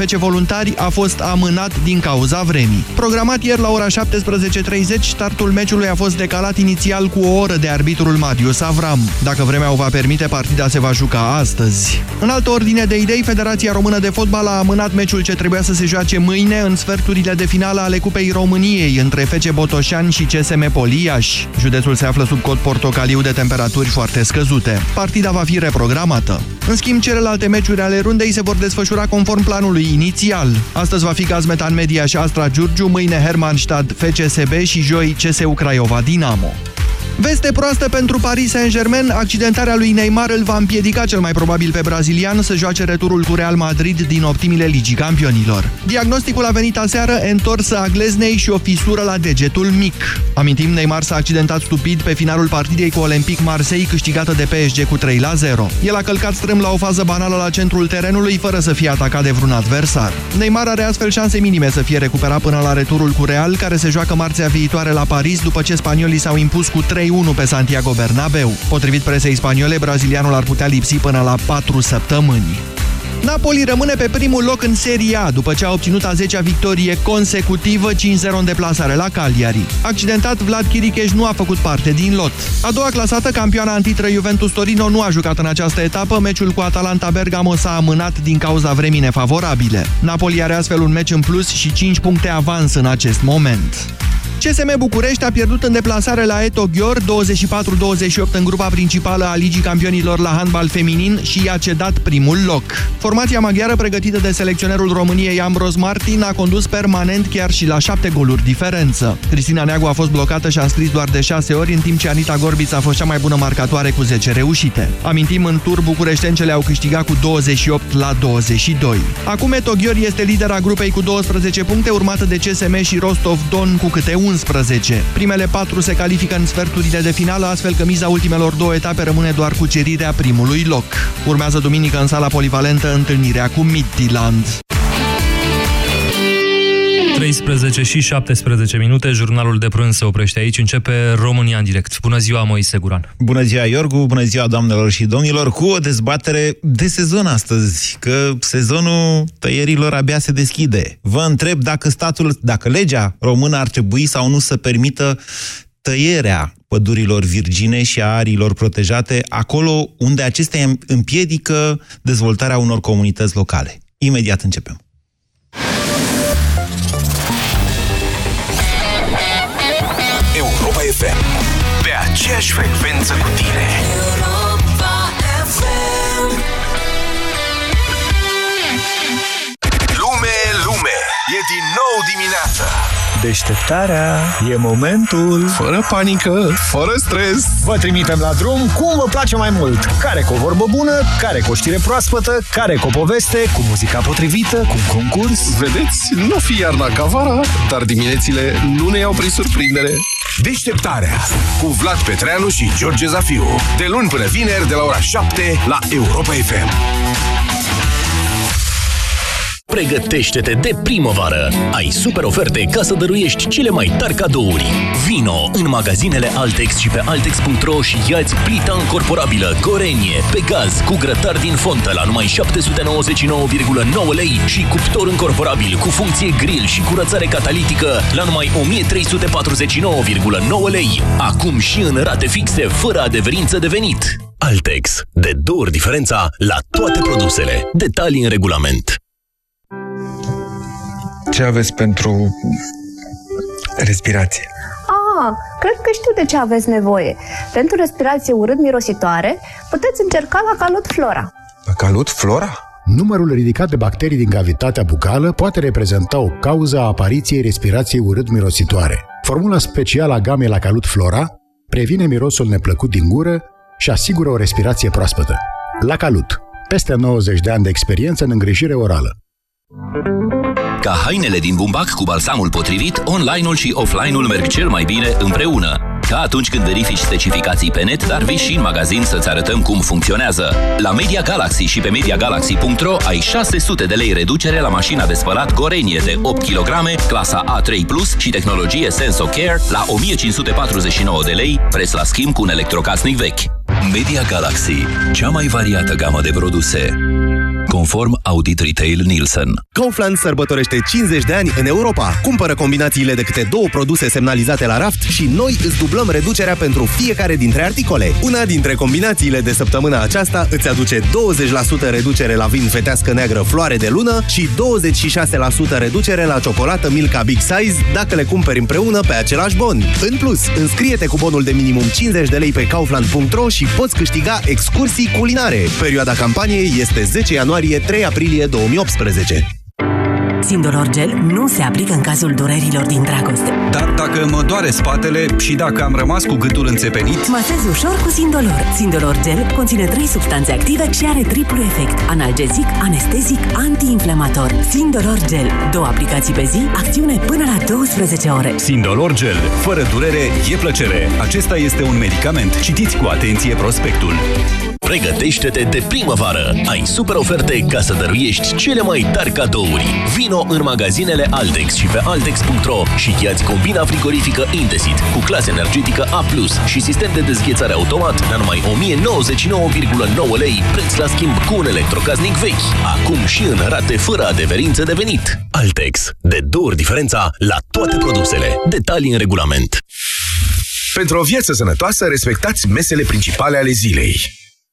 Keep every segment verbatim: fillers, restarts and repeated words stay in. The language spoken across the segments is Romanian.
F C Voluntari a fost amânat din cauza vremii. Programat ieri la ora șaptesprezece și treizeci, startul meciului a fost decalat inițial cu o oră de arbitrul Marius Avram. Dacă vremea o va permite, partida se va juca astăzi. În altă ordine de idei, Federația Română de Fotbal a amânat meciul ce trebuia să se joace mâine în sferturile de finală ale Cupei României între F C Botoșani și C S M Poliaș. Județul se află sub cod portocaliu de temperaturi foarte scăzute. Partida va fi reprogramată. În schimb, celelalte meciuri ale rundei se vor desfășura conform planului inițial. Astăzi va fi Gazmetan Media și Astra Giurgiu, mâine Hermann Stad F C S B și joi C S U Craiova Dinamo. Veste proastă pentru Paris Saint-Germain, accidentarea lui Neymar îl va împiedica cel mai probabil pe brazilian să joace returul cu Real Madrid din optimile Ligii Campionilor. Diagnosticul a venit aseară, entorsă a gleznei și o fisură la degetul mic. Amintim, Neymar s-a accidentat stupid pe finalul partidei cu Olympique Marseille câștigată de P S G cu trei la zero. El a călcat strâm la o fază banală la centrul terenului fără să fie atacat de vreun adversar. Neymar are astfel șanse minime să fie recuperat până la returul cu Real, care se joacă marțea viitoare la Paris după ce spaniolii s-au impus cu trei unu pe Santiago Bernabeu. Potrivit presei spaniole, brazilianul ar putea lipsi până la patru săptămâni. Napoli rămâne pe primul loc în Serie A după ce a obținut a zecea victorie consecutivă, cinci zero în deplasare la Cagliari. Accidentat, Vlad Chiricheș nu a făcut parte din lot. A doua clasată, campioana în titră Juventus Torino, nu a jucat în această etapă, meciul cu Atalanta Bergamo s-a amânat din cauza vremii nefavorabile. Napoli are astfel un meci în plus și cinci puncte avans în acest moment. C S M București a pierdut în deplasare la Etogior douăzeci și patru douăzeci și opt în grupa principală a Ligii Campionilor la handbal feminin și i-a cedat primul loc. Formația maghiară pregătită de selecționerul României Ambroz Martin a condus permanent chiar și la șapte goluri diferență. Cristina Neagu a fost blocată și a înscris doar de șase ori, în timp ce Anita Gorbiț a fost cea mai bună marcatoare cu zece reușite. Amintim, în tur bucureștencele au câștigat cu douăzeci și opt la douăzeci și doi. Acum Etogior este lidera grupei cu douăsprezece puncte, urmată de C S M și Rostov Don cu câte un. unsprezece. Primele patru se califică în sferturile de finală, astfel că miza ultimelor două etape rămâne doar cucerirea primului loc. Urmează duminică în sala polivalentă întâlnirea cu Midtjylland. treisprezece și șaptesprezece minute, jurnalul de prânz se oprește aici, începe România în direct. Bună ziua, Moise Guran! Bună ziua, Iorgu, bună ziua, doamnelor și domnilor, cu o dezbatere de sezon astăzi, că sezonul tăierilor abia se deschide. Vă întreb dacă statul, dacă legea română ar trebui sau nu să permită tăierea pădurilor virgine și a ariilor protejate, acolo unde acestea împiedică dezvoltarea unor comunități locale. Imediat începem. Europa F M, pe aceeași frecvență cu tine. Europa F M. Lume, lume, e din nou dimineața. Deșteptarea e momentul. Fără panică, fără stres. Vă trimitem la drum cum vă place mai mult. Care cu o vorbă bună, care cu o știre proaspătă, care cu o poveste, cu muzica potrivită, cu un concurs. Vedeți, nu fi iarna ca vara, dar diminețile nu ne iau prin surprindere. Deșteptarea cu Vlad Petreanu și George Zafiu, de luni până vineri de la ora șapte la Europa F M. Pregătește-te de primăvară! Ai super oferte ca să dăruiești cele mai tari cadouri. Vino în magazinele Altex și pe altex punct ro și ia-ți plita încorporabilă Gorenje pe gaz cu grătar din fontă la numai șapte sute nouăzeci și nouă virgulă nouă lei și cuptor încorporabil cu funcție grill și curățare catalitică la numai o mie trei sute patruzeci și nouă virgulă nouă lei. Acum și în rate fixe, fără adeverință de venit. Altex. De două ori diferența la toate produsele. Detalii în regulament. Ce aveți pentru respirație? Ah, cred că știu de ce aveți nevoie. Pentru respirație urât-mirositoare, puteți încerca Lacalut Flora. Lacalut Flora? Numărul ridicat de bacterii din cavitatea bucală poate reprezenta o cauză a apariției respirației urât-mirositoare. Formula specială a gamei Lacalut Flora previne mirosul neplăcut din gură și asigură o respirație proaspătă. Lacalut. Peste nouăzeci de ani de experiență în îngrijire orală. Ca hainele din bumbac cu balsamul potrivit, online-ul și offline-ul merg cel mai bine împreună. Ca atunci când verifici specificații pe net, dar vii și în magazin să-ți arătăm cum funcționează. La Media Galaxy și pe media galaxy punct ro ai șase sute de lei reducere la mașina de spălat Gorenje de opt kg, clasa A trei plus și tehnologie SensoCare la o mie cinci sute patruzeci și nouă de lei, preț la schimb cu un electrocasnic vechi. Media Galaxy, cea mai variată gamă de produse. conform Audit Retail Nielsen. Kaufland sărbătorește cincizeci de ani în Europa. Cumpără combinațiile de câte două produse semnalizate la raft și noi îți dublăm reducerea pentru fiecare dintre articole. Una dintre combinațiile de săptămâna aceasta îți aduce douăzeci la sută reducere la vin fetească neagră Floare de Lună și douăzeci și șase la sută reducere la ciocolată Milka Big Size dacă le cumperi împreună pe același bon. În plus, înscrie-te cu bonul de minimum cincizeci de lei pe kaufland punct ro și poți câștiga excursii culinare. Perioada campaniei este zece ianuarie - trei aprilie două mii optsprezece. Sindolor Gel nu se aplică în cazul durerilor din dragoste. Dar dacă mă doare spatele și dacă am rămas cu gâtul înțepenit, masez ușor cu Sindolor. Sindolor Gel conține trei substanțe active și are triplu efect: analgezic, anestezic, antiinflamator. Sindolor Gel, două aplicații pe zi, acțiune până la douăsprezece ore. Sindolor Gel, fără durere e plăcere. Acesta este un medicament. Citiți cu atenție prospectul. Pregătește-te de primăvară! Ai super oferte ca să dăruiești cele mai tari cadouri. Vino în magazinele Altex și pe altex punct ro și ia-ți combina frigorifică Indesit cu clasă energetică A plus și sistem de dezghețare automat la numai o mie nouăzeci și nouă virgulă nouă lei, preț la schimb cu un electrocaznic vechi. Acum și în rate fără adeverință de venit. Altex. De două ori diferența la toate produsele. Detalii în regulament. Pentru o viață sănătoasă, respectați mesele principale ale zilei.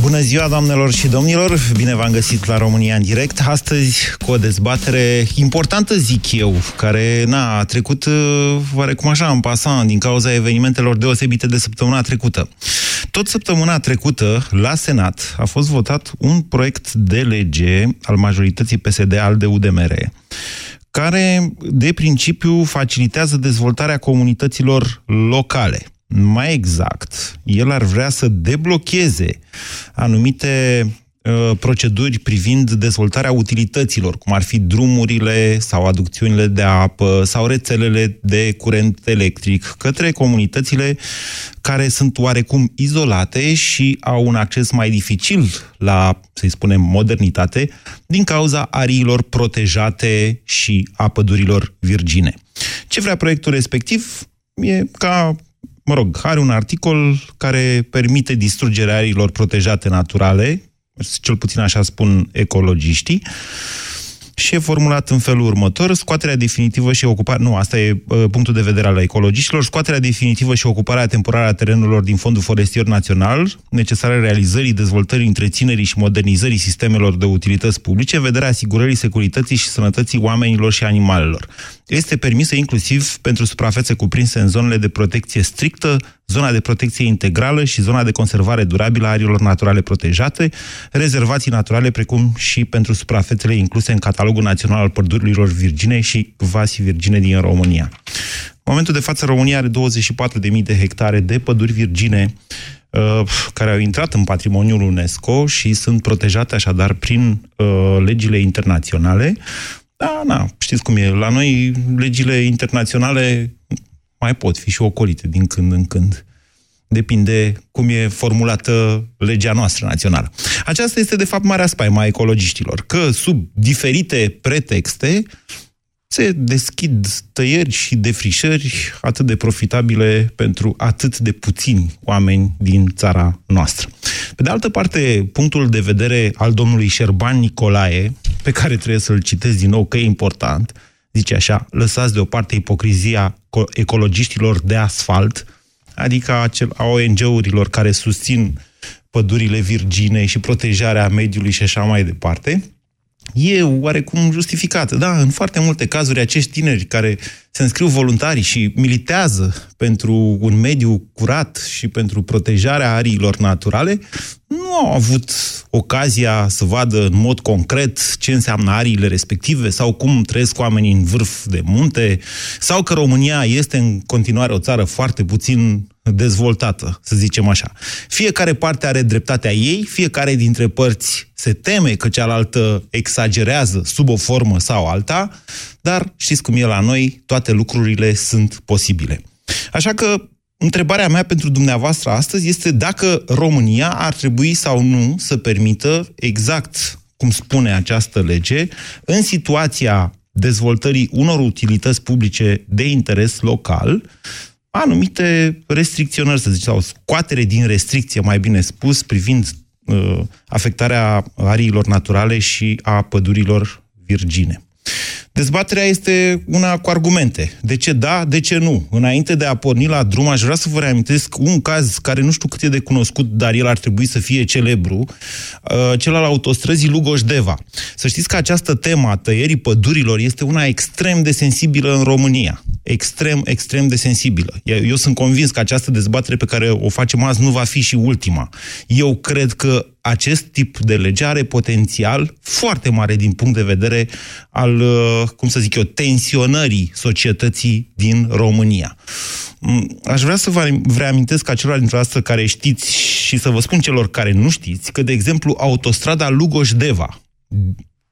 Bună ziua, doamnelor și domnilor! Bine v-am găsit la România în direct. Astăzi, cu o dezbatere importantă, zic eu, care na, a trecut oarecum așa în pasant din cauza evenimentelor deosebite de săptămâna trecută. Tot săptămâna trecută, la Senat, a fost votat un proiect de lege al majorității P S D al de U D M R, care, de principiu, facilitează dezvoltarea comunităților locale. Mai exact, el ar vrea să deblocheze anumite uh, proceduri privind dezvoltarea utilităților, cum ar fi drumurile sau aducțiunile de apă sau rețelele de curent electric, către comunitățile care sunt oarecum izolate și au un acces mai dificil la, să-i spunem, modernitate, din cauza ariilor protejate și a pădurilor virgine. Ce vrea proiectul respectiv? E ca... Mă rog, are un articol care permite distrugerea ariilor protejate naturale, cel puțin așa spun ecologiștii, și e formulat în felul următor: scoaterea definitivă și ocuparea... Nu, asta e uh, punctul de vedere al ecologiștilor. Scoaterea definitivă și ocuparea temporară a terenurilor din Fondul Forestier Național, necesară realizării, dezvoltării, întreținerii și modernizării sistemelor de utilități publice, vederea asigurării securității și sănătății oamenilor și animalelor. Este permisă inclusiv pentru suprafețe cuprinse în zonele de protecție strictă, zona de protecție integrală și zona de conservare durabilă a ariilor naturale protejate, rezervații naturale, precum și pentru suprafețele incluse în Catalogul Național al Pădurilor Virgine și Vasii Virgine din România. În momentul de față, România are douăzeci și patru de mii de hectare de păduri virgine care au intrat în patrimoniul UNESCO și sunt protejate așadar prin legile internaționale. Da, na, știți cum e, la noi legile internaționale mai pot fi și ocolite din când în când. Depinde cum e formulată legea noastră națională. Aceasta este, de fapt, marea spaimă a ecologiștilor, că sub diferite pretexte se deschid tăieri și defrișări atât de profitabile pentru atât de puțini oameni din țara noastră. Pe de altă parte, punctul de vedere al domnului Șerban Nicolae, pe care trebuie să-l citesc din nou, că e important, zice așa: lăsați deoparte ipocrizia ecologiștilor de asfalt, adică a O N G-urilor care susțin pădurile virgine și protejarea mediului și așa mai departe. E oarecum justificată. Da, în foarte multe cazuri, acești tineri care se înscriu voluntari și militează pentru un mediu curat și pentru protejarea ariilor naturale, nu au avut ocazia să vadă în mod concret ce înseamnă ariile respective sau cum trăiesc oamenii în vârf de munte, sau că România este în continuare o țară foarte puțin dezvoltată, să zicem așa. Fiecare parte are dreptatea ei, fiecare dintre părți se teme că cealaltă exagerează sub o formă sau alta, dar știți cum e la noi, toate lucrurile sunt posibile. Așa că Întrebarea mea pentru dumneavoastră astăzi este dacă România ar trebui sau nu să permită, exact cum spune această lege, în situația dezvoltării unor utilități publice de interes local, anumite restricționări, să zic, sau scoatere din restricție, mai bine spus, privind uh, afectarea ariilor naturale și a pădurilor virgine. Dezbaterea este una cu argumente. De ce da, de ce nu? Înainte de a porni la drum, aș vrea să vă reamintesc un caz care nu știu cât e de cunoscut, dar el ar trebui să fie celebru, cel al autostrăzii Lugoj-Deva. Să știți că această temă a tăierii pădurilor este una extrem de sensibilă în România. Extrem, extrem de sensibilă. Eu sunt convins că această dezbatere pe care o facem azi nu va fi și ultima. Eu cred că acest tip de lege are potențial foarte mare din punct de vedere al, cum să zic eu, tensionării societății din România. Aș vrea să vă reamintesc acelora dintre asta care știți și să vă spun celor care nu știți că, de exemplu, autostrada Lugoj-Deva,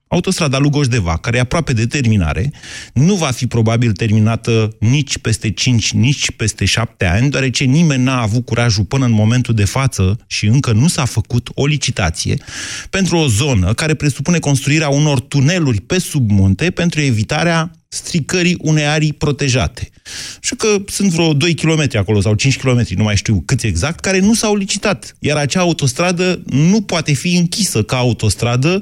autostrada Lugoj-Deva, care e aproape de terminare, nu va fi probabil terminată nici peste cinci, nici peste șapte ani, deoarece nimeni n-a avut curajul până în momentul de față și încă nu s-a făcut o licitație pentru o zonă care presupune construirea unor tuneluri pe sub munte pentru evitarea stricării unei arii protejate. Și că sunt vreo doi kilometri acolo sau cinci kilometri, nu mai știu cât exact, care nu s-au licitat. Iar acea autostradă nu poate fi închisă ca autostradă.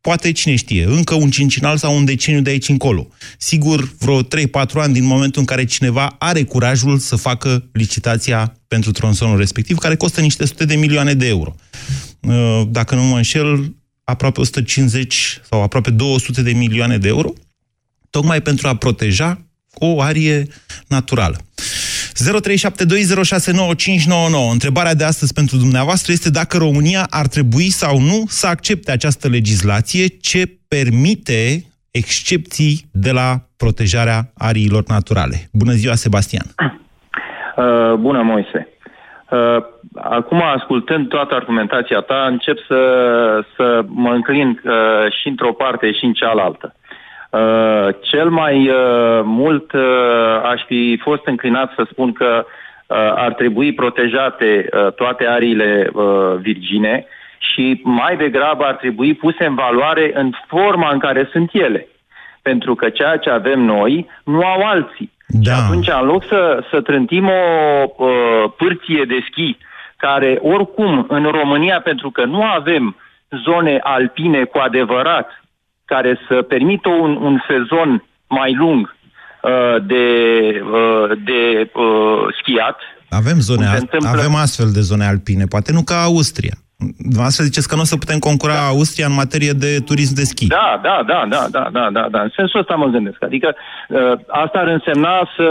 Poate, cine știe, încă un cincinal sau un deceniu de aici încolo. Sigur, vreo trei patru ani din momentul în care cineva are curajul să facă licitația pentru tronsonul respectiv, care costă niște sute de milioane de euro. Dacă nu mă înșel, aproape o sută cincizeci sau aproape două sute de milioane de euro, tocmai pentru a proteja o arie naturală. zero trei șapte doi zero șase nouă cinci nouă nouă. Întrebarea de astăzi pentru dumneavoastră este dacă România ar trebui sau nu să accepte această legislație ce permite excepții de la protejarea ariilor naturale. Bună ziua, Sebastian! Uh, bună, Moise! Uh, acum, ascultând toată argumentația ta, încep să, să mă înclin uh, și într-o parte și în cealaltă. Uh, cel mai uh, mult uh, aș fi fost înclinat să spun că uh, ar trebui protejate uh, toate ariile uh, virgine și mai degrabă ar trebui puse în valoare în forma în care sunt ele. Pentru că ceea ce avem noi nu au alții. Da. Și atunci, în loc să, să trântim o uh, pârție de schi, care oricum în România, pentru că nu avem zone alpine cu adevărat, care să permită un, un sezon mai lung uh, de, uh, de uh, schiat. Avem, zone al- întâmplă... avem astfel de zone alpine, poate nu ca Austria. Dumneavoastră ziceți că nu o să putem concura da. Austria în materie de turism de schi. Da, da, da, da, da, da, da, da. În sensul ăsta mă gândesc. Adică uh, asta ar însemna să...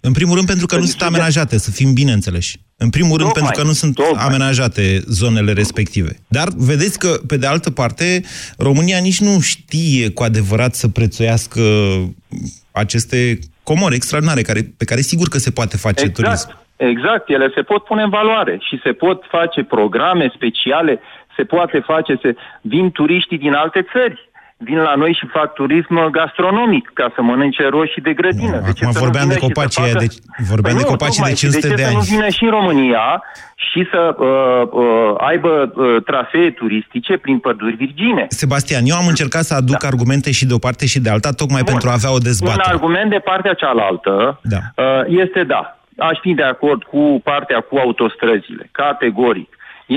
În primul rând pentru că nu sunt amenajate, să fim bine înțeleși. În primul rând pentru că nu sunt amenajate zonele respective. Dar vedeți că, pe de altă parte, România nici nu știe cu adevărat să prețuiască aceste comori extraordinare, care, pe care sigur că se poate face exact, turism. Exact, ele se pot pune în valoare și se pot face programe speciale, se poate face, se... vin turiștii din alte țări. Vin la noi și fac turism gastronomic ca să mănânce roșii de grădină. No, acum vorbeam de copacii facă... de, vorbeam păi de, copacii nu, de cinci sute de, de ani. De ce să nu vină și în România și să uh, uh, aibă uh, trasee turistice prin păduri virgine? Sebastian, eu am încercat să aduc da. argumente și de o parte și de alta, tocmai Bun. pentru a avea o dezbatere. Un argument de partea cealaltă da. Uh, este da. Aș fi de acord cu partea cu autostrăzile, categoric.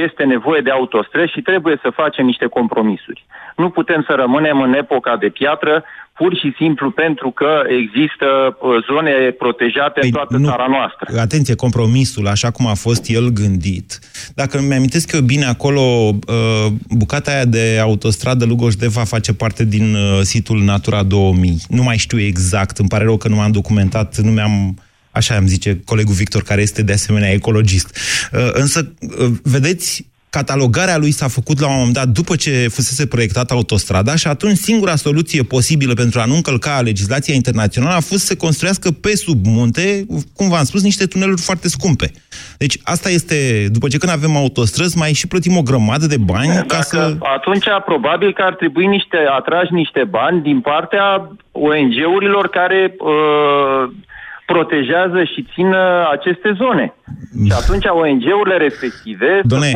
Este nevoie de autostrăzi și trebuie să facem niște compromisuri. Nu putem să rămânem în epoca de piatră, pur și simplu pentru că există zone protejate păi în toată nu. țara noastră. Atenție, compromisul, așa cum a fost el gândit. Dacă îmi amintesc eu bine, acolo bucata aia de autostradă Lugoj-Deva face parte din situl Natura două mii. Nu mai știu exact, îmi pare rău că nu m-am documentat, nu mi-am... Așa îmi zice colegul Victor, care este de asemenea ecologist. Însă, vedeți, catalogarea lui s-a făcut la un moment dat după ce fusese proiectată autostrada și atunci singura soluție posibilă pentru a nu încălca legislația internațională a fost să construiască pe sub munte, cum v-am spus, niște tuneluri foarte scumpe. Deci asta este, după ce când avem autostrăzi, mai și plătim o grămadă de bani Dacă, ca să... Atunci probabil că ar trebui niște, atrași niște bani din partea O N G-urilor care... Uh... protejează și țină aceste zone. Și atunci O N G-urile respective... Doamne,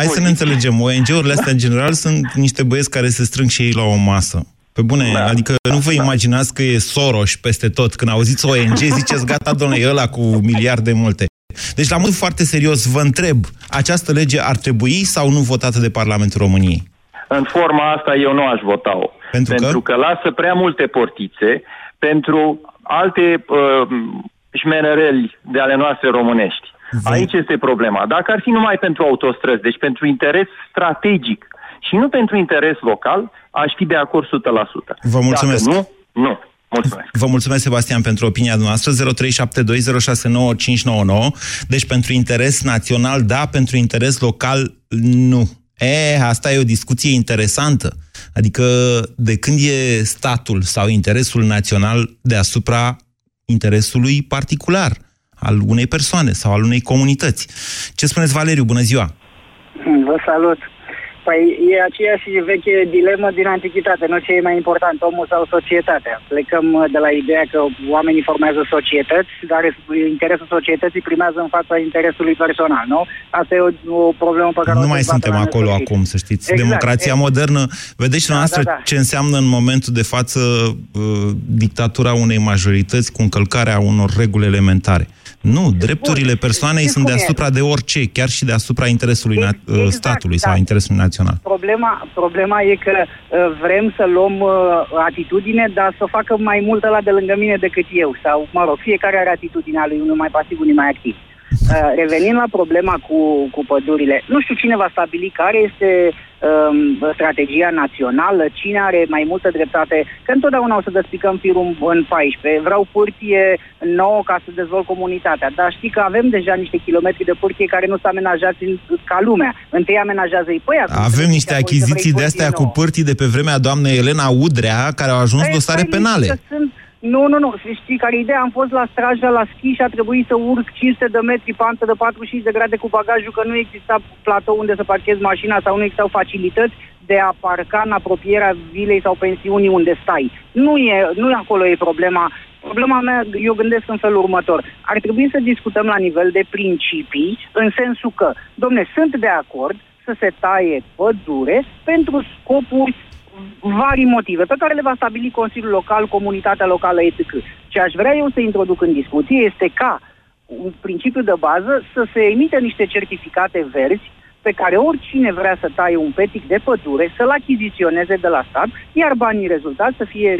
hai să ne înțelegem. O N G-urile astea, în general, sunt niște băieți care se strâng și ei la o masă. Pe bune, da, adică da, nu vă da. imaginați că e Soros peste tot. Când auziți O N G, ziceți, gata, domnule, ăla cu miliarde multe. Deci, la mod foarte serios, vă întreb, această lege ar trebui sau nu votată de Parlamentul României? În forma asta eu nu aș vota-o. Pentru, pentru că? că lasă prea multe portițe pentru alte uh, șmenereli de ale noastre românești. Vă... Aici este problema. Dacă ar fi numai pentru autostrăzi, deci pentru interes strategic și nu pentru interes local, aș fi de acord o sută la sută. Vă mulțumesc. Dacă nu, nu. Mulțumesc. Vă mulțumesc, Sebastian, pentru opinia noastră. zero trei șapte doi zero șase nouă cinci nouă nouă. Deci pentru interes național, da, pentru interes local, nu. E, asta e o discuție interesantă. Adică de când e statul sau interesul național deasupra interesului particular, al unei persoane sau al unei comunități. Ce spuneți, Valeriu? Bună ziua! Vă salut! Păi e aceeași veche dilemă din antichitate, nu ce e mai important, omul sau societatea. Plecăm de la ideea că oamenii formează societăți, dar interesul societății primează în fața interesului personal, nu? Asta e o, o problemă pe care... Nu mai suntem acolo acum, să știți. Exact. Democrația exact. modernă, vedeți noastră da, da, da. ce înseamnă în momentul de față uh, dictatura unei majorități cu încălcarea unor reguli elementare. Nu, drepturile persoanei sunt deasupra de orice, chiar și deasupra interesului exact, na- statului da. sau interesului național. Problema, problema e că vrem să luăm uh, atitudine, dar să o facă mai mult ăla de lângă mine decât eu. Sau, mă rog, fiecare are atitudinea lui, unul mai pasiv, unul mai activ. Uh, revenind la problema cu, cu pădurile, nu știu cine va stabili care este uh, strategia națională, cine are mai multă dreptate, că întotdeauna o să despicăm firul în paisprezece. Vreau pârtie nouă ca să dezvolt comunitatea, dar știi că avem deja niște kilometri de pârtie care nu s-a amenajați ca lumea. Întâi amenajează-i pe aia. Avem niște achiziții de-astea cu pârtii de pe vremea doamnei Elena Udrea, care au ajuns dosare penale. Nu, nu, nu, știi care ideea, am fost la Straja, la schi și a trebuit să urc cinci sute de metri pantă de patruzeci și cinci de grade cu bagajul, că nu exista platou unde să parchez mașina sau nu existau facilități de a parca în apropierea vilei sau pensiunii unde stai. Nu e, nu acolo e problema. Problema mea, eu gândesc în felul următor. Ar trebui să discutăm la nivel de principii, în sensul că, domne, sunt de acord să se taie pădure pentru scopuri vari motive, pe care le va stabili Consiliul Local, comunitatea locală, et cetera. Ce aș vrea eu să introduc în discuție este ca un principiu de bază să se emite niște certificate verzi pe care oricine vrea să taie un petic de pădure, să-l achiziționeze de la stat, iar banii rezultați să fie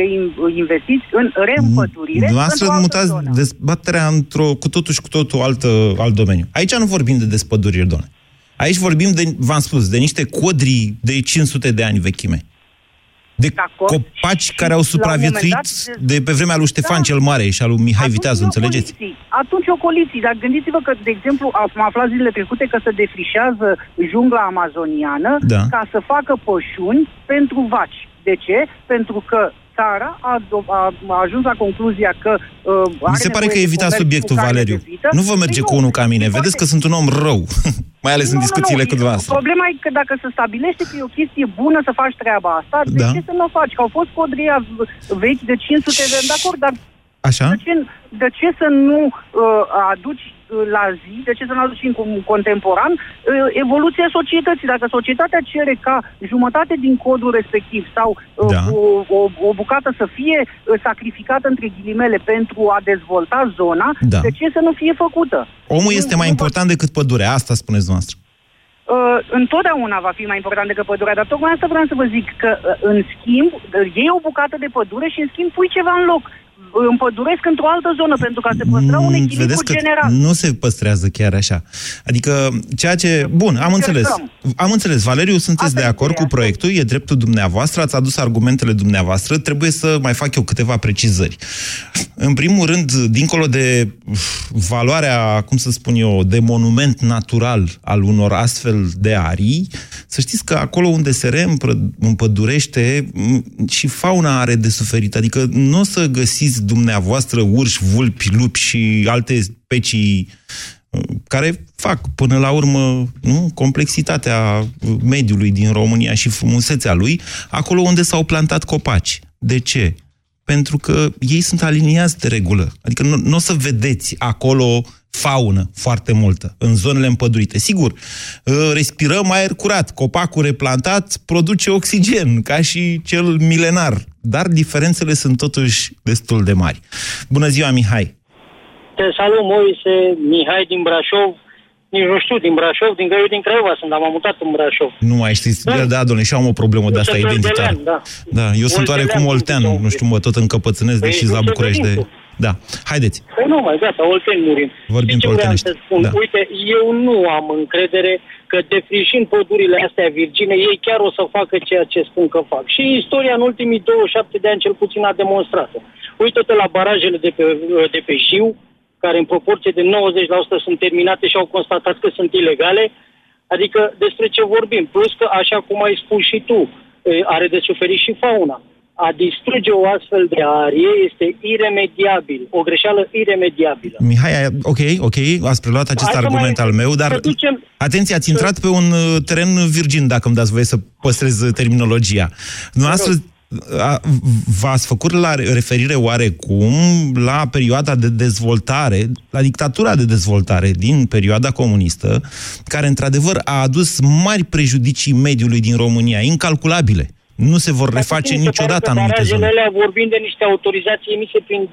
reinvestiți în reîmpădurire. Noastră mutați dezbaterea într-o, cu totul și cu totul altă, alt domeniu. Aici nu vorbim de despăduriri, doamne. Aici vorbim, de, v-am spus, de niște codri de cinci sute de ani vechime. De copaci care au supraviețuit dat, de pe vremea lui Ștefan da. cel Mare și a lui Mihai Atunci Viteazu, înțelegeți? Coliții. Atunci ocoliții, dar gândiți-vă că, de exemplu, am aflat zilele trecute că se defrișează jungla amazoniană da. ca să facă pășuni pentru vaci. De ce? Pentru că țara a, a, a ajuns la concluzia că... Uh, Mi se pare că evita subiectul, Valeriu. Nu vă merge cu unul ca mine. Vedeți că sunt un om rău. Mai ales nu, în discuțiile nu, nu. cu dumneavoastră. Problema e că dacă se stabilește că e o chestie bună să faci treaba asta, da. de ce să nu o faci? Că au fost codria vechi de cinci sute de ani, de acord, dar Așa? De, ce, de ce să nu uh, aduci la zi, de ce să nu aduci în contemporan uh, evoluția societății? Dacă societatea cere ca jumătate din codul respectiv sau uh, da. o, o, o bucată să fie sacrificată între ghilimele pentru a dezvolta zona, da. de ce să nu fie făcută? Omul este mai important decât pădurea, asta spuneți noastră. Uh, întotdeauna va fi mai important decât pădurea, dar tocmai asta vreau să vă zic, că uh, în schimb, uh, iei o bucată de pădure și în schimb pui ceva în loc. Împăduresc într-o altă zonă, pentru ca să păstra un echilibru general. Nu se păstrează chiar așa. Adică, ceea ce... Bun, am înțeles. Am înțeles, Valeriu, sunteți de acord cu proiectul, e dreptul dumneavoastră, ați adus argumentele dumneavoastră, trebuie să mai fac eu câteva precizări. În primul rând, dincolo de valoarea, cum să spun eu, de monument natural al unor astfel de arii, să știți că acolo unde se reîmpădurește și fauna are de suferit. Adică nu o să găsiți dumneavoastră urși, vulpi, lupi și alte specii care fac până la urmă nu, complexitatea mediului din România și frumusețea lui, acolo unde s-au plantat copaci. De ce? pentru că ei sunt aliniați de regulă. Adică nu, nu o să vedeți acolo faună foarte multă, în zonele împădurite. Sigur, respirăm aer curat, copacul replantat produce oxigen, ca și cel milenar, dar diferențele sunt totuși destul de mari. Bună ziua, Mihai! Te salut, Moise, Mihai din Brașov, nici nu știu, din Brașov, din Găiu, din Craiova sunt, dar m-am mutat în Brașov. Nu mai știți, da, da domnule, și am o problemă de asta identitară. Da. Da, eu sunt oarecum oltean, nu știu, mă, tot încăpățânesc, deși la București de... Da, haideți. Păi nu, mai gata, Olteni murim. Vorbim pe oltenești. Da. Uite, eu nu am încredere că defrișind pădurile astea virgine, ei chiar o să facă ceea ce spun că fac. Și istoria în ultimii douăzeci și șapte de ani cel puțin a demonstrat. Uite-te la barajele de pe, de pe Jiu, care în proporție de nouăzeci la sută sunt terminate și au constatat că sunt ilegale. Adică despre ce vorbim? Plus că, așa cum ai spus și tu, are de suferit și fauna. A distruge o astfel de arie este iremediabil, o greșeală iremediabilă. Mihai, ok, ok, ați preluat acest Hai argument al meu, dar ducem... atenție, ați intrat pe un teren virgin, dacă îmi dați voie să păstrez terminologia. Noastră... A, v-ați făcut la referire oarecum la perioada de dezvoltare, la dictatura de dezvoltare din perioada comunistă, care într-adevăr a adus mari prejudicii mediului din România, incalculabile. Nu se vor reface niciodată anumite zone. Vorbim de niște autorizații emise prin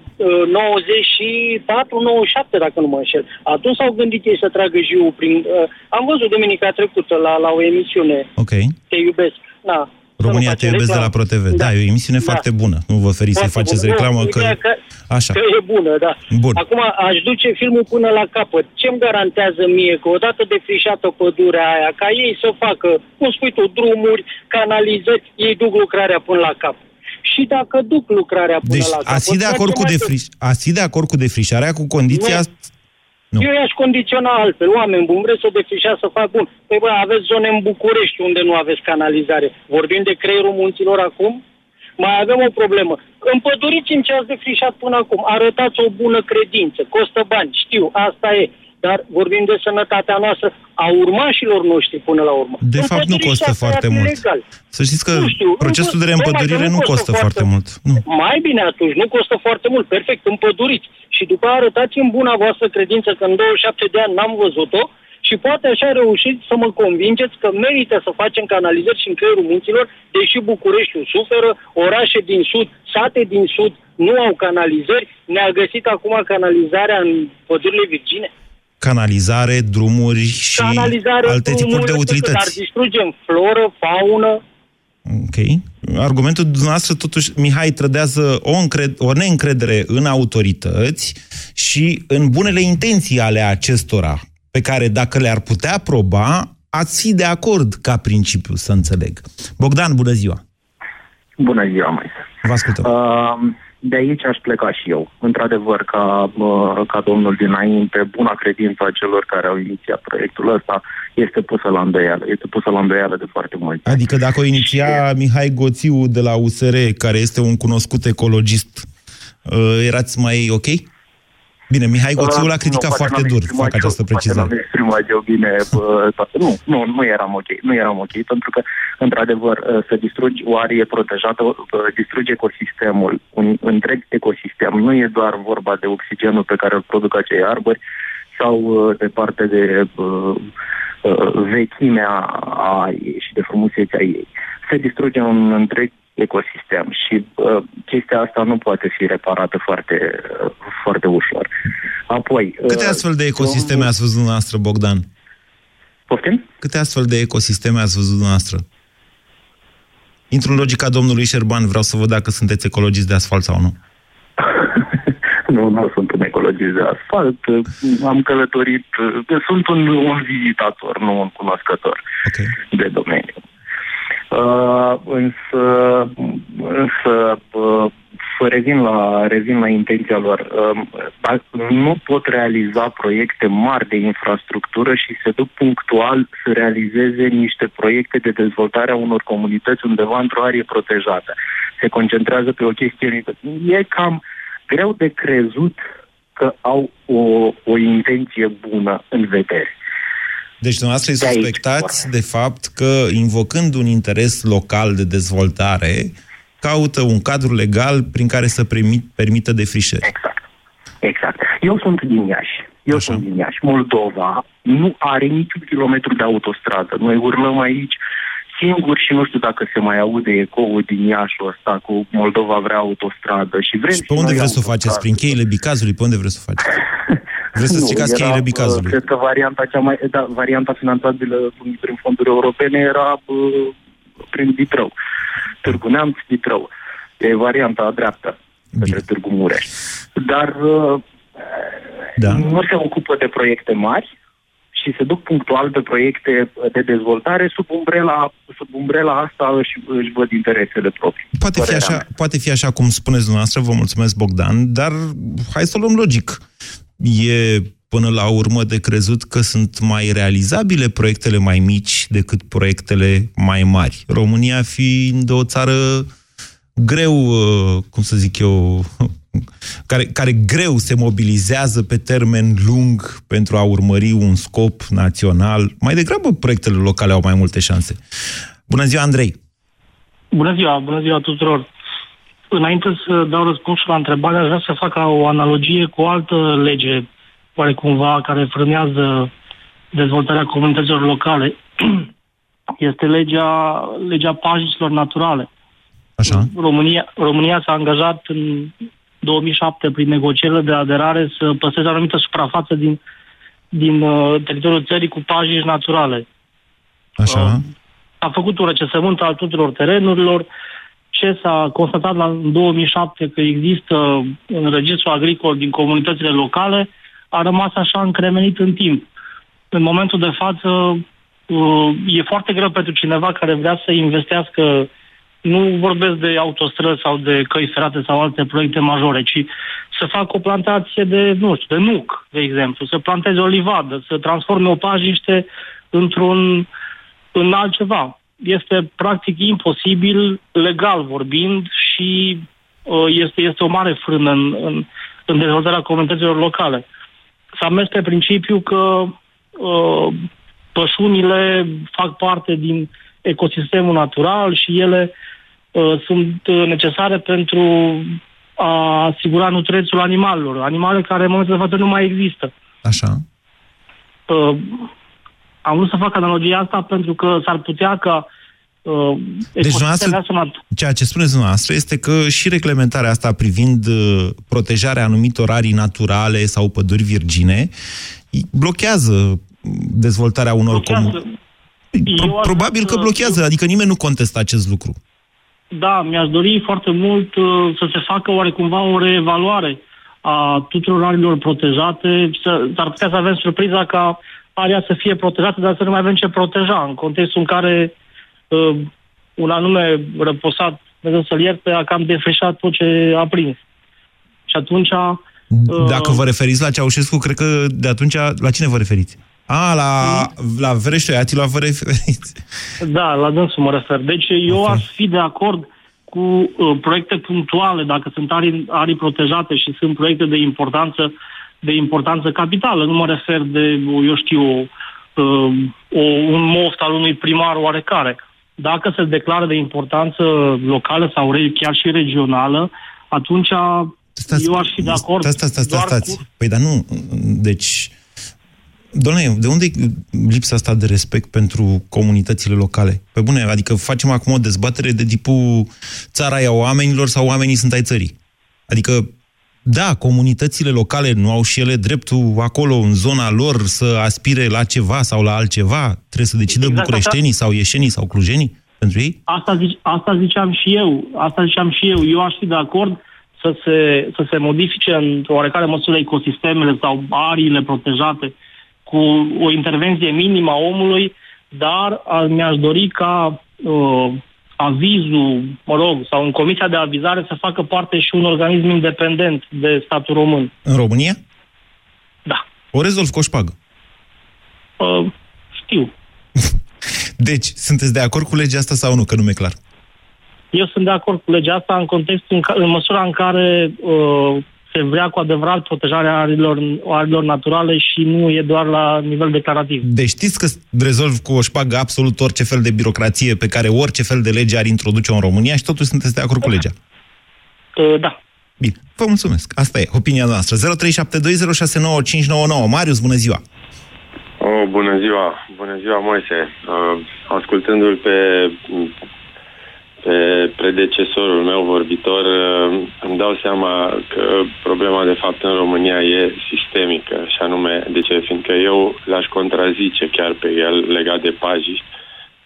nouăzeci și patru nouăzeci și șapte, dacă nu mă înșel. Atunci s-au gândit ei să tragă jiu prin... Uh, am văzut duminica trecută la, la o emisiune. Okay. Te iubesc. Da. România te iubesc reclamă. De la ProTV. Da, da, e o emisiune da. Foarte bună. Nu vă feriți să faceți bună. Reclamă că... că... Așa. Că e bună, da. Bun. Acum aș duce filmul până la capăt. Ce-mi garantează mie că odată defrișată pădurea aia, ca ei să facă, cum spui tu, drumuri, canalizări, ei duc lucrarea până la capăt. Și dacă duc lucrarea până deci, la capăt... Deci, ați de acord cu defriș... ați de acord cu defrișarea, cu condiția... Noi... Nu. Eu i-aș condiționa altfel. Oameni buni, vreți să defrișați, să fac bun. Păi bă, aveți zone în București unde nu aveți canalizare. Vorbim de creierul munților acum? Mai avem o problemă. Împăduriți-mi ce ați defrișat până acum. Arătați o bună credință. Costă bani, știu, asta e. Dar vorbim de sănătatea noastră a urmașilor noștri până la urmă. De Împăduriți fapt nu costă foarte mult. Legal. Să știți că știu, procesul de reîmpădurire nu costă foarte mult. Nu. Mai bine atunci, nu costă foarte mult. Perfect, împăduriți. Și după aia arătați în buna voastră credință că în douăzeci și șapte de ani n-am văzut-o și poate așa reușiți să mă convingeți că merită să facem canalizări și în creierul munților, deși Bucureștiul suferă, orașe din sud, sate din sud nu au canalizări. Ne-a găsit acum canalizarea în pădurile virgine. Canalizare, drumuri și canalizare, alte drumuri, tipuri de utilități. Dar distrugem floră, faună. Ok. Argumentul dumneavoastră, totuși, Mihai, trădează o, încred- o neîncredere în autorități și în bunele intenții ale acestora, pe care, dacă le-ar putea proba, ați fi de acord ca principiu, să înțeleg. Bogdan, bună ziua! Bună ziua, Moise! Vă ascultăm! Uh... De aici aș pleca și eu. Într-adevăr, ca, ca domnul dinainte, buna credință a celor care au inițiat proiectul ăsta este pusă la îndoială. Este pusă la îndoială de foarte mult. Adică dacă o iniția și... Mihai Goțiu de la U S R, care este un cunoscut ecologist, erați mai ok? Bine, Mihai Goțiu l-a criticat nu, foarte dur, fac această precizare. Nu, exprimat eu bine, bă, nu, nu, nu eram ok, nu eram ok, pentru că, într-adevăr, să distrugi o arie protejată, distrugi ecosistemul, un întreg ecosistem. Nu e doar vorba de oxigenul pe care îl produc acei arbori sau de parte de uh, vechimea a ariei și de frumusețea ei. Se distruge un întreg ecosistem și uh, chestia asta nu poate fi reparată foarte, uh, foarte ușor. Apoi... Uh, Câte astfel de ecosisteme um... ați văzut dumneavoastră, Bogdan? Poftim? Câte astfel de ecosisteme ați văzut dumneavoastră? Intru în logica domnului Șerban, vreau să văd dacă sunteți ecologiți de asfalt sau nu. Nu, nu sunt un ecologist de asfalt, am călătorit, sunt un, un vizitator, nu un cunoscător okay. de domeniu. Uh, însă, însă uh, revin, la, revin la intenția lor. Uh, nu pot realiza proiecte mari de infrastructură și se duc punctual să realizeze niște proiecte de dezvoltare a unor comunități undeva într-o arie protejată. Se concentrează pe o chestie. E cam greu de crezut că au o, o intenție bună în vedere. Deci dumneavoastră îi suspectați de fapt că invocând un interes local de dezvoltare, caută un cadru legal prin care să permit, permită defrișări. Exact. Exact. Eu sunt din Iași. Eu Așa. sunt din Iași. Moldova nu are niciun kilometru de autostradă. Noi urlăm aici singuri și nu știu dacă se mai aude ecoul din Iașul ăsta cu Moldova vrea autostradă. Și, vrem și pe și unde vreți să o faceți? Prin cheile Bicazului? Pe unde vreți să o faceți? Vreți să stricați cheile Bicazului? Cred că varianta, cea mai, da, varianta finanțabilă prin fonduri europene era uh, prin Vitrău. Târgu Neamț, Vitrău. E varianta dreaptă către Târgu Mureș. Dar uh, da. nu se ocupă de proiecte mari și se duc punctual de proiecte de dezvoltare sub umbrela, sub umbrela asta își, își văd interesele proprii. Poate fi, așa, poate fi așa cum spuneți dumneavoastră, vă mulțumesc Bogdan, dar hai să o luăm logic. E până la urmă de crezut că sunt mai realizabile proiectele mai mici decât proiectele mai mari. România fiind o țară greu, cum să zic eu, care, care greu se mobilizează pe termen lung pentru a urmări un scop național. Mai degrabă proiectele locale au mai multe șanse. Bună ziua, Andrei! Bună ziua, bună ziua tuturor! Înainte să dau răspunsul la întrebare, aș vrea să fac o analogie cu o altă lege, oare cumva, care frânează dezvoltarea comunităților locale. Este legea, legea pajișilor naturale. Așa. România, România s-a angajat în două mii șapte, prin negocierile de aderare, să păstreze anumită suprafață din, din uh, teritoriul țării cu pajiști naturale. Așa. Uh, a făcut un recensământ al tuturor terenurilor. Ce s-a constatat la, în două mii șapte că există în registrul agricol din comunitățile locale a rămas așa încremenit în timp. În momentul de față uh, e foarte greu pentru cineva care vrea să investească. Nu vorbesc de autostrăzi sau de căi ferate sau alte proiecte majore, ci să fac o plantație de, nu știu, de nuc, de exemplu, să planteze o livadă, să transforme o pajiște într-un în altceva. Este practic imposibil, legal vorbind, și este, este o mare frână în, în, în dezvoltarea comunităților locale. S-a mers pe principiu că uh, pășunile fac parte din ecosistemul natural și ele uh, sunt necesare pentru a asigura nutriențul animalelor, animale care în momentul de față nu mai există. Așa. Uh, am vrut să fac analogia asta pentru că s-ar putea ca uh, ecosistemul deci, nat... Ceea ce spuneți dumneavoastră este că și reglementarea asta privind uh, protejarea anumitor arii naturale sau păduri virgine blochează dezvoltarea unor comunități. Pro- probabil că blochează, adică nimeni nu contestă acest lucru. Da, mi-aș dori foarte mult uh, să se facă oarecumva o reevaluare a tuturor arilor protejate. Să, ar putea să avem surpriza ca aria să fie protejată, dar să nu mai avem ce proteja, în contextul în care uh, un anume răposat, Dumnezeu să-l ierte, a cam defrișat tot ce a prins. Și atunci... Uh, Dacă vă referiți la Ceaușescu, cred că de atunci... La cine vă referiți? A, la, la Vreșoiatilor vă referiți. Da, la dânsul mă refer. Deci eu okay. aș fi de acord cu uh, proiecte punctuale, dacă sunt arii, arii protejate și sunt proiecte de importanță, de importanță capitală. Nu mă refer de, eu știu, uh, o, un moft al unui primar oarecare. Dacă se declară de importanță locală sau re, chiar și regională, atunci stați, eu aș fi de acord. Stați, stați, stați, stați. Cu... Păi, dar nu, deci... Doamne, de unde e lipsa asta de respect pentru comunitățile locale? Pe bune, adică facem acum o dezbatere de tipul țara e a oamenilor sau oamenii sunt ai țării. Adică, da, comunitățile locale nu au și ele dreptul acolo, în zona lor, să aspire la ceva sau la altceva? Trebuie să decidă exact bucureștenii asta... sau ieșenii sau clujenii pentru ei? Asta, zice, asta ziceam și eu. Asta ziceam și eu. Eu aș fi de acord să se, să se modifice în oarecare măsură ecosistemele sau ariile protejate cu o intervenție minimă a omului, dar mi-aș dori ca uh, avizul, mă rog, sau în comisia de avizare să facă parte și un organism independent de statul român. În România? Da. O rezolv cu o șpagă? Uh, știu. Deci, sunteți de acord cu legea asta sau nu? Că nu mi-e clar. Eu sunt de acord cu legea asta în contextul, în, ca- în măsura în care... Uh, se vrea cu adevărat protejarea arilor, arilor naturale și nu e doar la nivel declarativ. Deci știți că rezolv cu o șpagă absolut orice fel de birocrație pe care orice fel de lege ar introduce-o în România și totuși sunteți de acord cu legea? Da. Bine, vă mulțumesc. Asta e opinia noastră. zero trei șapte doi zero șase nouă cinci nouă nouă. Marius, bună ziua! Oh, bună ziua! Bună ziua, Moise! Ascultându-l pe... pe predecesorul meu vorbitor, îmi dau seama că problema de fapt în România e sistemică, și anume, de ce? Fiindcă eu l-aș contrazice chiar pe el legat de pajiști,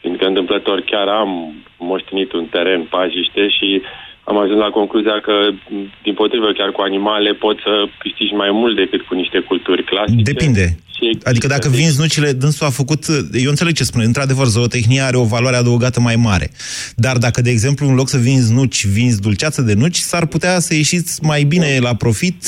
fiindcă întâmplător chiar am moștenit un teren pajiște și am ajuns la concluzia că, din potrivă, chiar cu animale poți să câștigi mai mult decât cu niște culturi clasice. Depinde. Adică dacă vinzi nucile, dânsul a făcut... Eu înțeleg ce spune. Într-adevăr, zootehnia are o valoare adăugată mai mare. Dar dacă, de exemplu, în loc să vinzi nuci, vinzi dulceață de nuci, s-ar putea să ieșiți mai bine la profit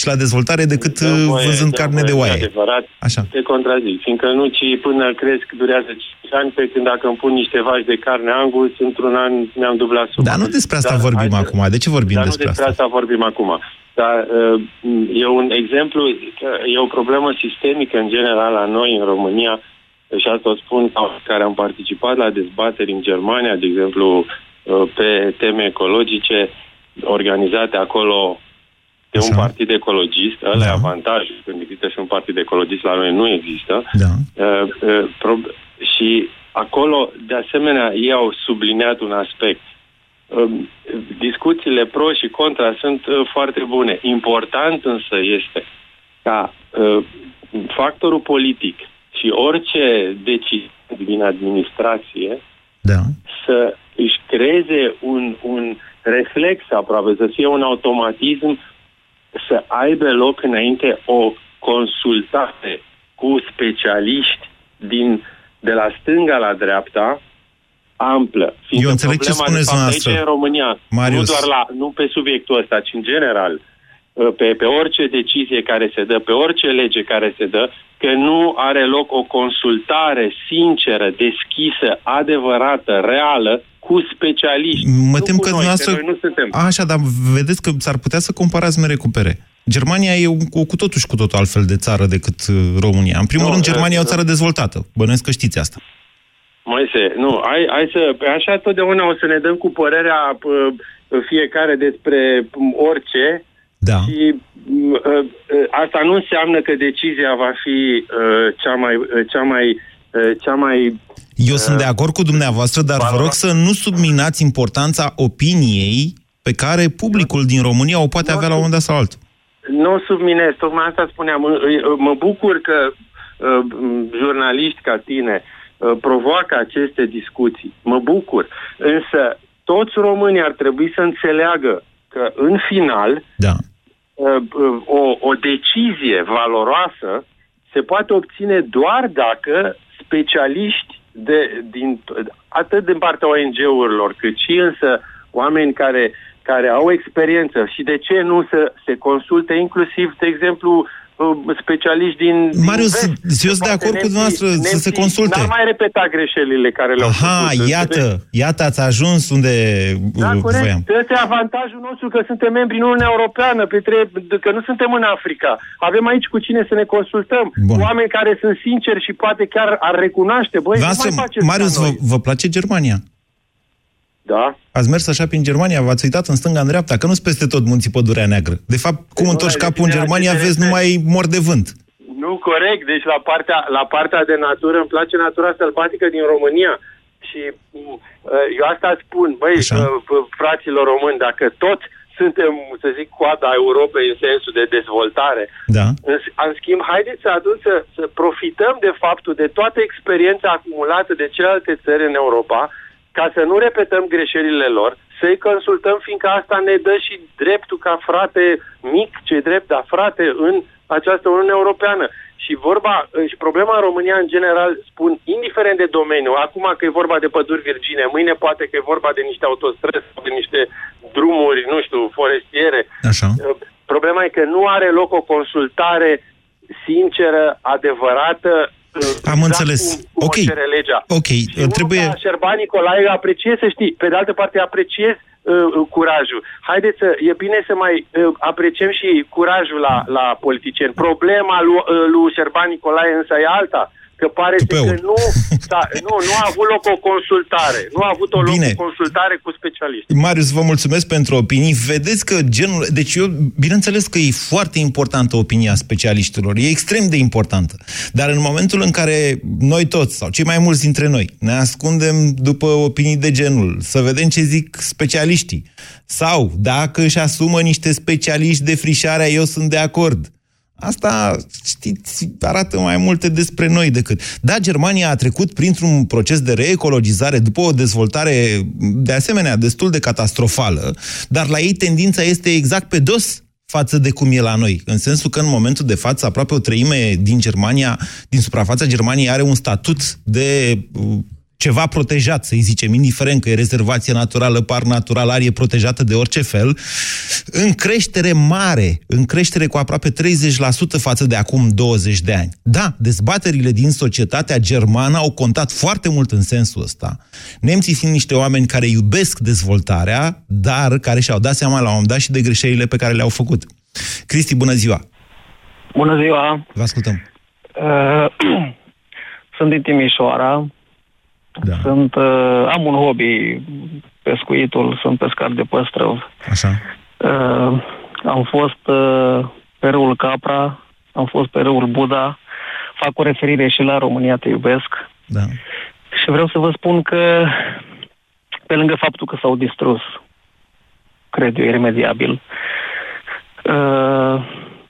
și la dezvoltare decât vânzând carne de oaie. Adevărat, așa. Te contrazic. Fiindcă nucii până cresc durează cinci ani, pe când dacă îmi pun niște vaci de carne Angus, într-un an mi-am dublat suma. Dar nu despre asta dar vorbim azi, acum. De ce vorbim despre, despre asta? Dar nu despre asta vorbim acum. Dar e un exemplu, e o problemă sistemică în general la noi în România, și asta o spun care am participat la dezbateri în Germania, de exemplu, pe teme ecologice organizate acolo de un partid ecologist, ăla e avantajul, când există și un partid ecologist, la noi nu există. Da. Uh, uh, prob- și acolo, de asemenea, ei au subliniat un aspect. Uh, discuțiile pro și contra sunt uh, foarte bune. Important însă este ca uh, factorul politic și orice decizie din administrație, da, să își creeze un, un reflex aproape, să fie un automatism, să aibă loc înainte o consultare cu specialiști din, de la stânga la dreapta, amplă. Fiind eu înțeleg ce spuneți dumneavoastră. Aici în România, Marius, nu doar la, nu pe subiectul ăsta, ci în general, pe, pe orice decizie care se dă, pe orice lege care se dă, că nu are loc o consultare sinceră, deschisă, adevărată, reală, cu specialiști. Mă tem că noi, noastră... noi nu suntem. Așa, dar vedeți că s-ar putea să comparați mere cu pere. Germania e o, cu totul și cu totul altfel de țară decât România. În primul no, rând, Germania e o țară dezvoltată. Bănuiesc că știți asta. Moise, nu, hai, hai să... Așa totdeauna o să ne dăm cu părerea fiecare despre orice. Da. Și asta nu înseamnă că decizia va fi cea mai... Cea mai, cea mai Eu sunt de acord cu dumneavoastră, dar vă rog să nu subminați importanța opiniei pe care publicul din România o poate avea la un moment dat sau altul. Nu subminez, tocmai asta spuneam. Mă bucur că jurnaliști ca tine provoacă aceste discuții. Mă bucur. Însă toți românii ar trebui să înțeleagă că în final da. o, o decizie valoroasă se poate obține doar dacă specialiști de, din, atât din partea O N G-urilor, cât și însă oameni care, care au experiență și de ce nu să se consulte inclusiv, de exemplu, specialiști din... Marius, din vest, eu sunt de acord cu dumneavoastră să se consulte. N-am mai repetat greșelile care le-au făcut. Aha, iată, iată, ați ajuns unde da, voiam. Este avantajul nostru că suntem membri în Uniunea Europeană, că nu suntem în Africa. Avem aici cu cine să ne consultăm. Bun. Oameni care sunt sinceri și poate chiar ar recunoaște. Băi, Vastră, nu mai faceți Marius, vă, vă place Germania? Da. Ați mers așa prin Germania, v-ați uitat în stânga, în dreapta, că nu-s peste tot munții Pădurea Neagră. De fapt, cum întorci capul în Germania, vezi numai mor de vânt. Nu, corect. Deci la partea, la partea de natură, îmi place natura sălbatică din România. Și eu asta spun, băi, fraților români, dacă tot suntem, să zic, coada Europei în sensul de dezvoltare, da. În schimb, haideți să atunci să, să profităm de faptul de toată experiența acumulată de celelalte țări în Europa, ca să nu repetăm greșelile lor, să-i consultăm, fiindcă asta ne dă și dreptul ca frate mic, ce-i drept, dar frate, în această Uniune Europeană. Și vorba, și problema în România, în general, spun, indiferent de domeniu, acum că e vorba de păduri virgine, mâine poate că e vorba de niște autostrăzi, de niște drumuri, nu știu, forestiere. Așa. Problema e că nu are loc o consultare sinceră, adevărată. Am exact înțeles. Cum, cum ok. Legea. Ok. Și trebuie. Șerban Nicolae apreciez, să știi. Pe de altă parte apreciez uh, curajul. Haideți să, e bine să mai uh, apreciem și curajul la, la politicieni. Problema lui, uh, lui Șerban Nicolae însă e alta, că pare că nu, nu, nu a avut loc o consultare. Nu a avut o loc bine. o consultare cu specialiști. Marius, vă mulțumesc pentru opinii. Vedeți că genul... Deci eu, bineînțeles că e foarte importantă opinia specialiștilor. E extrem de importantă. Dar în momentul în care noi toți, sau cei mai mulți dintre noi, ne ascundem după opinii de genul, să vedem ce zic specialiștii, sau dacă își asumă niște specialiști de frișarea, eu sunt de acord. Asta, știți, arată mai multe despre noi decât... Da, Germania a trecut printr-un proces de reecologizare după o dezvoltare, de asemenea, destul de catastrofală, dar la ei tendința este exact pe dos față de cum e la noi. În sensul că în momentul de față, aproape o treime din Germania, din suprafața Germaniei, are un statut de... ceva protejat, să-i zicem, indiferent că e rezervație naturală, parc natural, arie protejată de orice fel, în creștere mare, în creștere cu aproape treizeci la sută față de acum douăzeci de ani. Da, dezbaterile din societatea germană au contat foarte mult în sensul ăsta. Nemții fiind niște oameni care iubesc dezvoltarea, dar care și-au dat seama la un moment dat și de greșelile pe care le-au făcut. Cristi, bună ziua! Bună ziua! Vă ascultăm! Uh, sunt din Timișoara. Da. Sunt, uh, am un hobby, pescuitul, sunt pescar de păstrăv. Așa. Uh, am fost uh, pe râul Capra, am fost pe râul Buda, fac o referire și la România te iubesc. Da. Și vreau să vă spun că, pe lângă faptul că s-au distrus, cred eu, iremediabil, uh,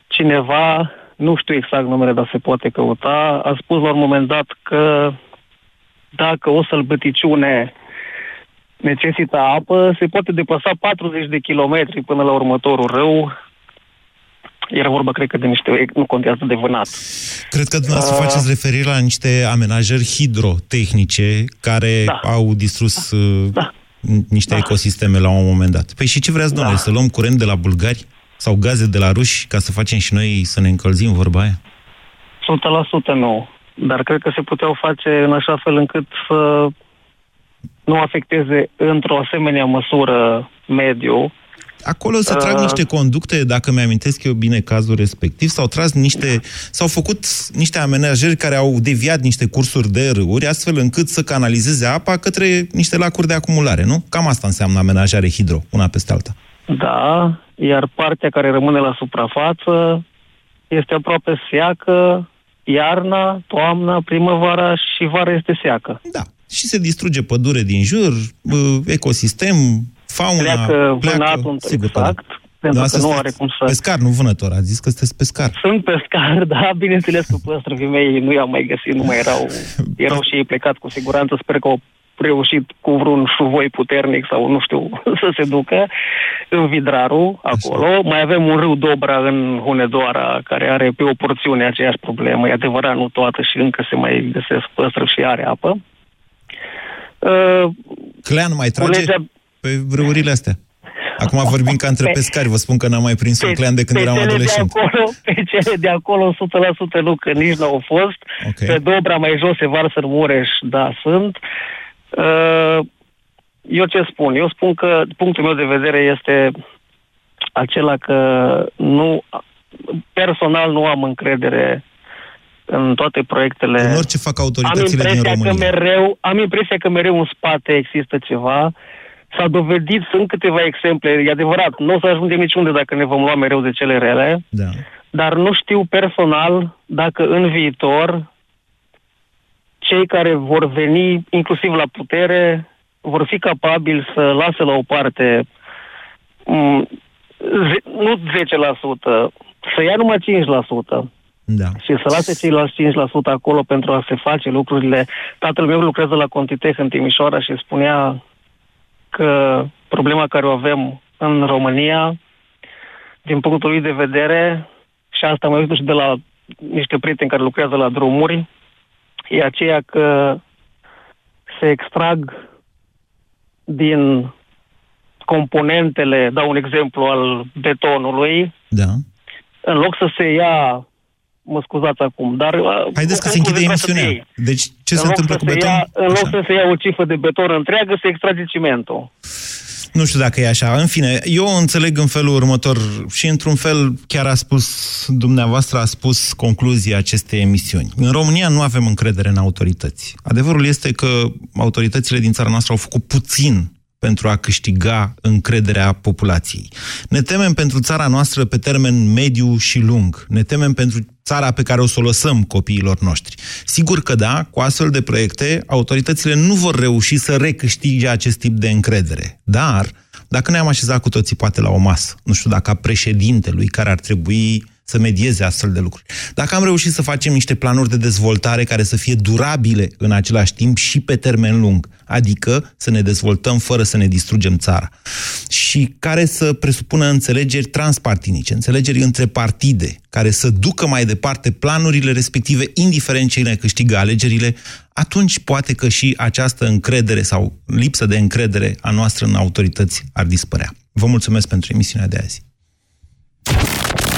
cineva, nu știu exact numele, dar se poate căuta, a spus la un moment dat că dacă o sălbăticiune necesită apă, se poate depăsa patruzeci de kilometri până la următorul râu. Era vorba, cred că, de niște... nu contează de vânat. Cred că dumneavoastră uh, faceți referire la niște amenajări hidrotehnice care da. au distrus uh, da. niște da. ecosisteme la un moment dat. Păi și ce vreați, domnule, da. să luăm curent de la bulgari sau gaze de la ruși ca să facem și noi să ne încălzim, vorba aia? o sută la sută nu. Dar cred că se puteau face în așa fel încât să nu afecteze într-o asemenea măsură mediul. Acolo se trag niște conducte, dacă mi-amintesc eu bine cazul respectiv, s-au tras niște, s-au făcut niște amenajări care au deviat niște cursuri de râuri, astfel încât să canalizeze apa către niște lacuri de acumulare, nu? Cam asta înseamnă amenajare hidro, una peste alta. Da, iar partea care rămâne la suprafață este aproape seacă. Iarna, toamna, primăvara și vara este seacă. Da. Și se distruge pădure din jur, ecosistem, fauna... Pleacă vânatul, exact, da. pentru da, că nu are cum să... Pescar, nu vânător, a zis că sunteți pescar. Sunt pescar, da, bineînțeles cu păstrăvii mei nu i-am mai găsit, nu mai erau... Erau și ei plecat cu siguranță, sper că au reușit cu vreun șuvoi puternic sau nu știu să se ducă în Vidraru, acolo. Așa. Mai avem un râu Dobra în Hunedoara care are pe o porțiune aceeași problemă. E adevărat, nu toată și încă se mai găsesc păstrăvi și are apă. Uh, Clean mai trage legea... pe râurile astea? Acum vorbim ca între pescari, vă spun că n-am mai prins pe, un clean de când eram adolescent. De acolo, pe cele de acolo, o sută la sută nu, că nici n-au fost. Okay. Pe Dobra mai jos se varsă în Mureș, da, sunt. Eu ce spun? Eu spun că punctul meu de vedere este acela că nu, personal nu am încredere în toate proiectele. În orice fac autoritățile din România. Că mereu, am impresia că mereu în spate există ceva. S-a dovedit, sunt câteva exemple, e adevărat, nu o să ajungem niciunde dacă ne vom lua mereu de cele rele, da. Dar nu știu personal dacă în viitor... cei care vor veni, inclusiv la putere, vor fi capabili să lase la o parte, nu zece la sută, să ia numai cinci la sută. Da. Și să lase ceilalți cinci la sută acolo pentru a se face lucrurile. Tatăl meu lucrează la Contitech în Timișoara și spunea că problema care o avem în România, din punctul lui de vedere, și asta am văzut și de la niște prieteni care lucrează la drumuri, e aceea că se extrag din componentele, dau un exemplu al betonului, da. În loc să se ia, mă scuzați acum, dar... Haideți că se închide emisiunea. Deci ce se întâmplă cu beton? Ia, în loc să se ia o cifră de beton întreagă, se extrage cimentul. Nu știu dacă e așa. În fine, eu o înțeleg în felul următor și într-un fel chiar a spus dumneavoastră, a spus concluzia acestei emisiuni. În România nu avem încredere în autorități. Adevărul este că autoritățile din țara noastră au făcut puțin pentru a câștiga încrederea populației. Ne temem pentru țara noastră pe termen mediu și lung. Ne temem pentru țara pe care o să o lăsăm copiilor noștri. Sigur că da, cu astfel de proiecte, autoritățile nu vor reuși să recâștige acest tip de încredere. Dar, dacă ne-am așezat cu toții poate la o masă, nu știu dacă a președintelui care ar trebui să medieze astfel de lucruri, dacă am reușit să facem niște planuri de dezvoltare care să fie durabile în același timp și pe termen lung, adică să ne dezvoltăm fără să ne distrugem țara și care să presupună înțelegeri transpartinice, înțelegeri între partide, care să ducă mai departe planurile respective, indiferent cine câștigă alegerile, atunci poate că și această încredere sau lipsă de încredere a noastră în autorități ar dispărea. Vă mulțumesc pentru emisiunea de azi.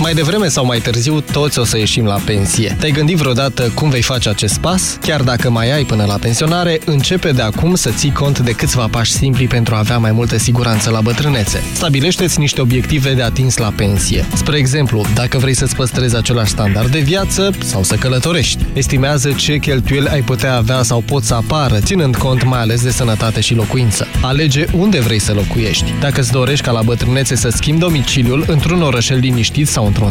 Mai devreme sau mai târziu, toți o să ieșim la pensie. Te-ai gândit vreodată cum vei face acest pas? Chiar dacă mai ai până la pensionare, începe de acum să ții cont de câțiva pași simpli pentru a avea mai multă siguranță la bătrânețe. Stabilește-ți niște obiective de atins la pensie. Spre exemplu, dacă vrei să-ți păstrezi același standard de viață sau să călătorești. Estimează ce cheltuieli ai putea avea sau pot să apară, ținând cont mai ales de sănătate și locuință. Alege unde vrei să locuiești. Dacă îți dorești ca la bătrânețe să schimbi domiciliul într-un orășel liniștit sau într-un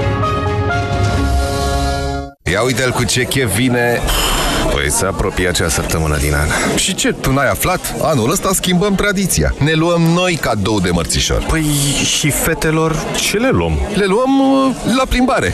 Ia uite-l cu ce chef vine. Păi se apropie acea săptămână din an. Și ce, tu n-ai aflat? Anul ăsta schimbăm tradiția. Ne luăm noi cadou de mărțișor. Păi și fetelor ce le luăm? Le luăm uh, la plimbare.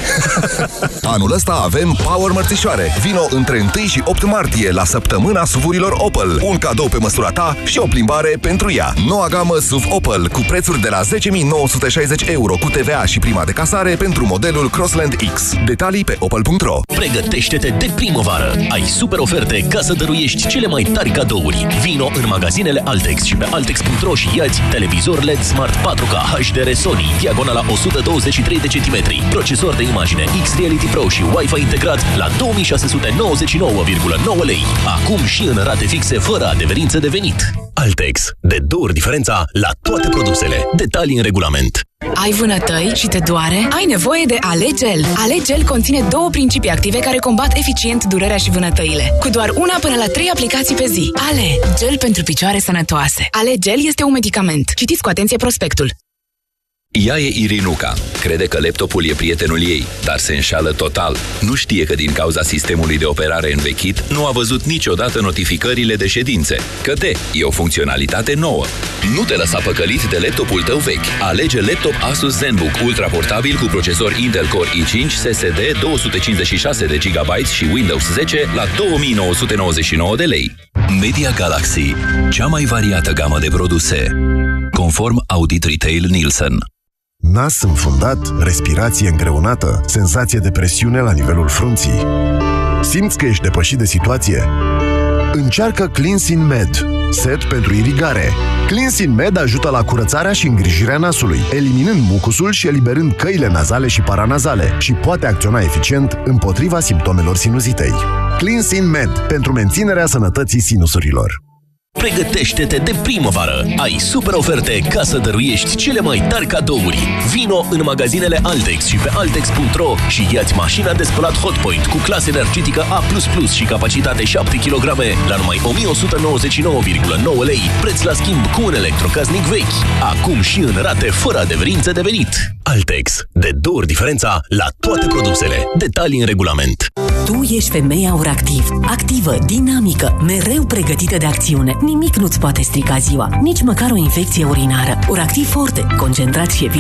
Anul ăsta avem Power Mărțișoare. Vino între unu și opt martie la săptămâna suvurilor Opel. Un cadou pe măsura ta și o plimbare pentru ea. Noua gamă S U V Opel cu prețuri de la zece mii nouă sute șaizeci euro cu T V A și prima de casare pentru modelul Crossland X. Detalii pe opel punct ro. Pregătește-te de primăvară. Ai super oferte ca să dăruiești cele mai tari cadouri. Vino în magazinele Altex și pe altex punct ro și ia-ți televizor L E D Smart patru K H D R Sony, diagonala o sută douăzeci și trei de centimetri, procesor de imagine X-Reality Pro și Wi-Fi integrat la două mii șase sute nouăzeci și nouă virgulă nouă lei. Acum și în rate fixe fără adeverință de venit. Altex. De două ori diferența la toate produsele. Detalii în regulament. Ai vânătăi și te doare? Ai nevoie de Alegel. Alegel conține două principii active care combat eficient durerea și vânătăile. Cu doar una până la trei aplicații pe zi. Ale, gel pentru picioare sănătoase. Alegel este un medicament. Citiți cu atenție prospectul. Ea e Irinuca. Crede că laptopul e prietenul ei, dar se înșală total. Nu știe că din cauza sistemului de operare învechit nu a văzut niciodată notificările de ședințe. Că-te, e o funcționalitate nouă. Nu te lăsa păcălit de laptopul tău vechi. Alege laptop Asus ZenBook ultraportabil cu procesor Intel Core i cinci S S D două sute cincizeci și șase de gigabytes și Windows zece la două mii nouă sute nouăzeci și nouă de lei. Media Galaxy, cea mai variată gamă de produse, conform Audit Retail Nielsen. Nas înfundat, respirație îngreunată, senzație de presiune la nivelul frunții. Simți că ești depășit de situație? Încearcă Cleansin Med, set pentru irigare. Cleansin Med ajută la curățarea și îngrijirea nasului, eliminând mucusul și eliberând căile nazale și paranazale și poate acționa eficient împotriva simptomelor sinuzitei. Cleansin Med, pentru menținerea sănătății sinusurilor. Pregătește-te de primăvară! Ai super oferte ca să dăruiești cele mai tari cadouri! Vino în magazinele Altex și pe altex punct ro și ia-ți mașina de spălat Hotpoint cu clasă energetică A plus plus și capacitate șapte kilograme la numai o mie o sută nouăzeci și nouă virgulă nouă lei, preț la schimb cu un electrocasnic vechi. Acum și în rate fără adeverință de venit. Altex. De două ori diferența la toate produsele. Detalii în regulament. Tu ești femeia Oractiv. Activă, dinamică, mereu pregătită de acțiune. Nimic nu-ți poate strica ziua, nici măcar o infecție urinară. Oractiv Forte, concentrat și eficient.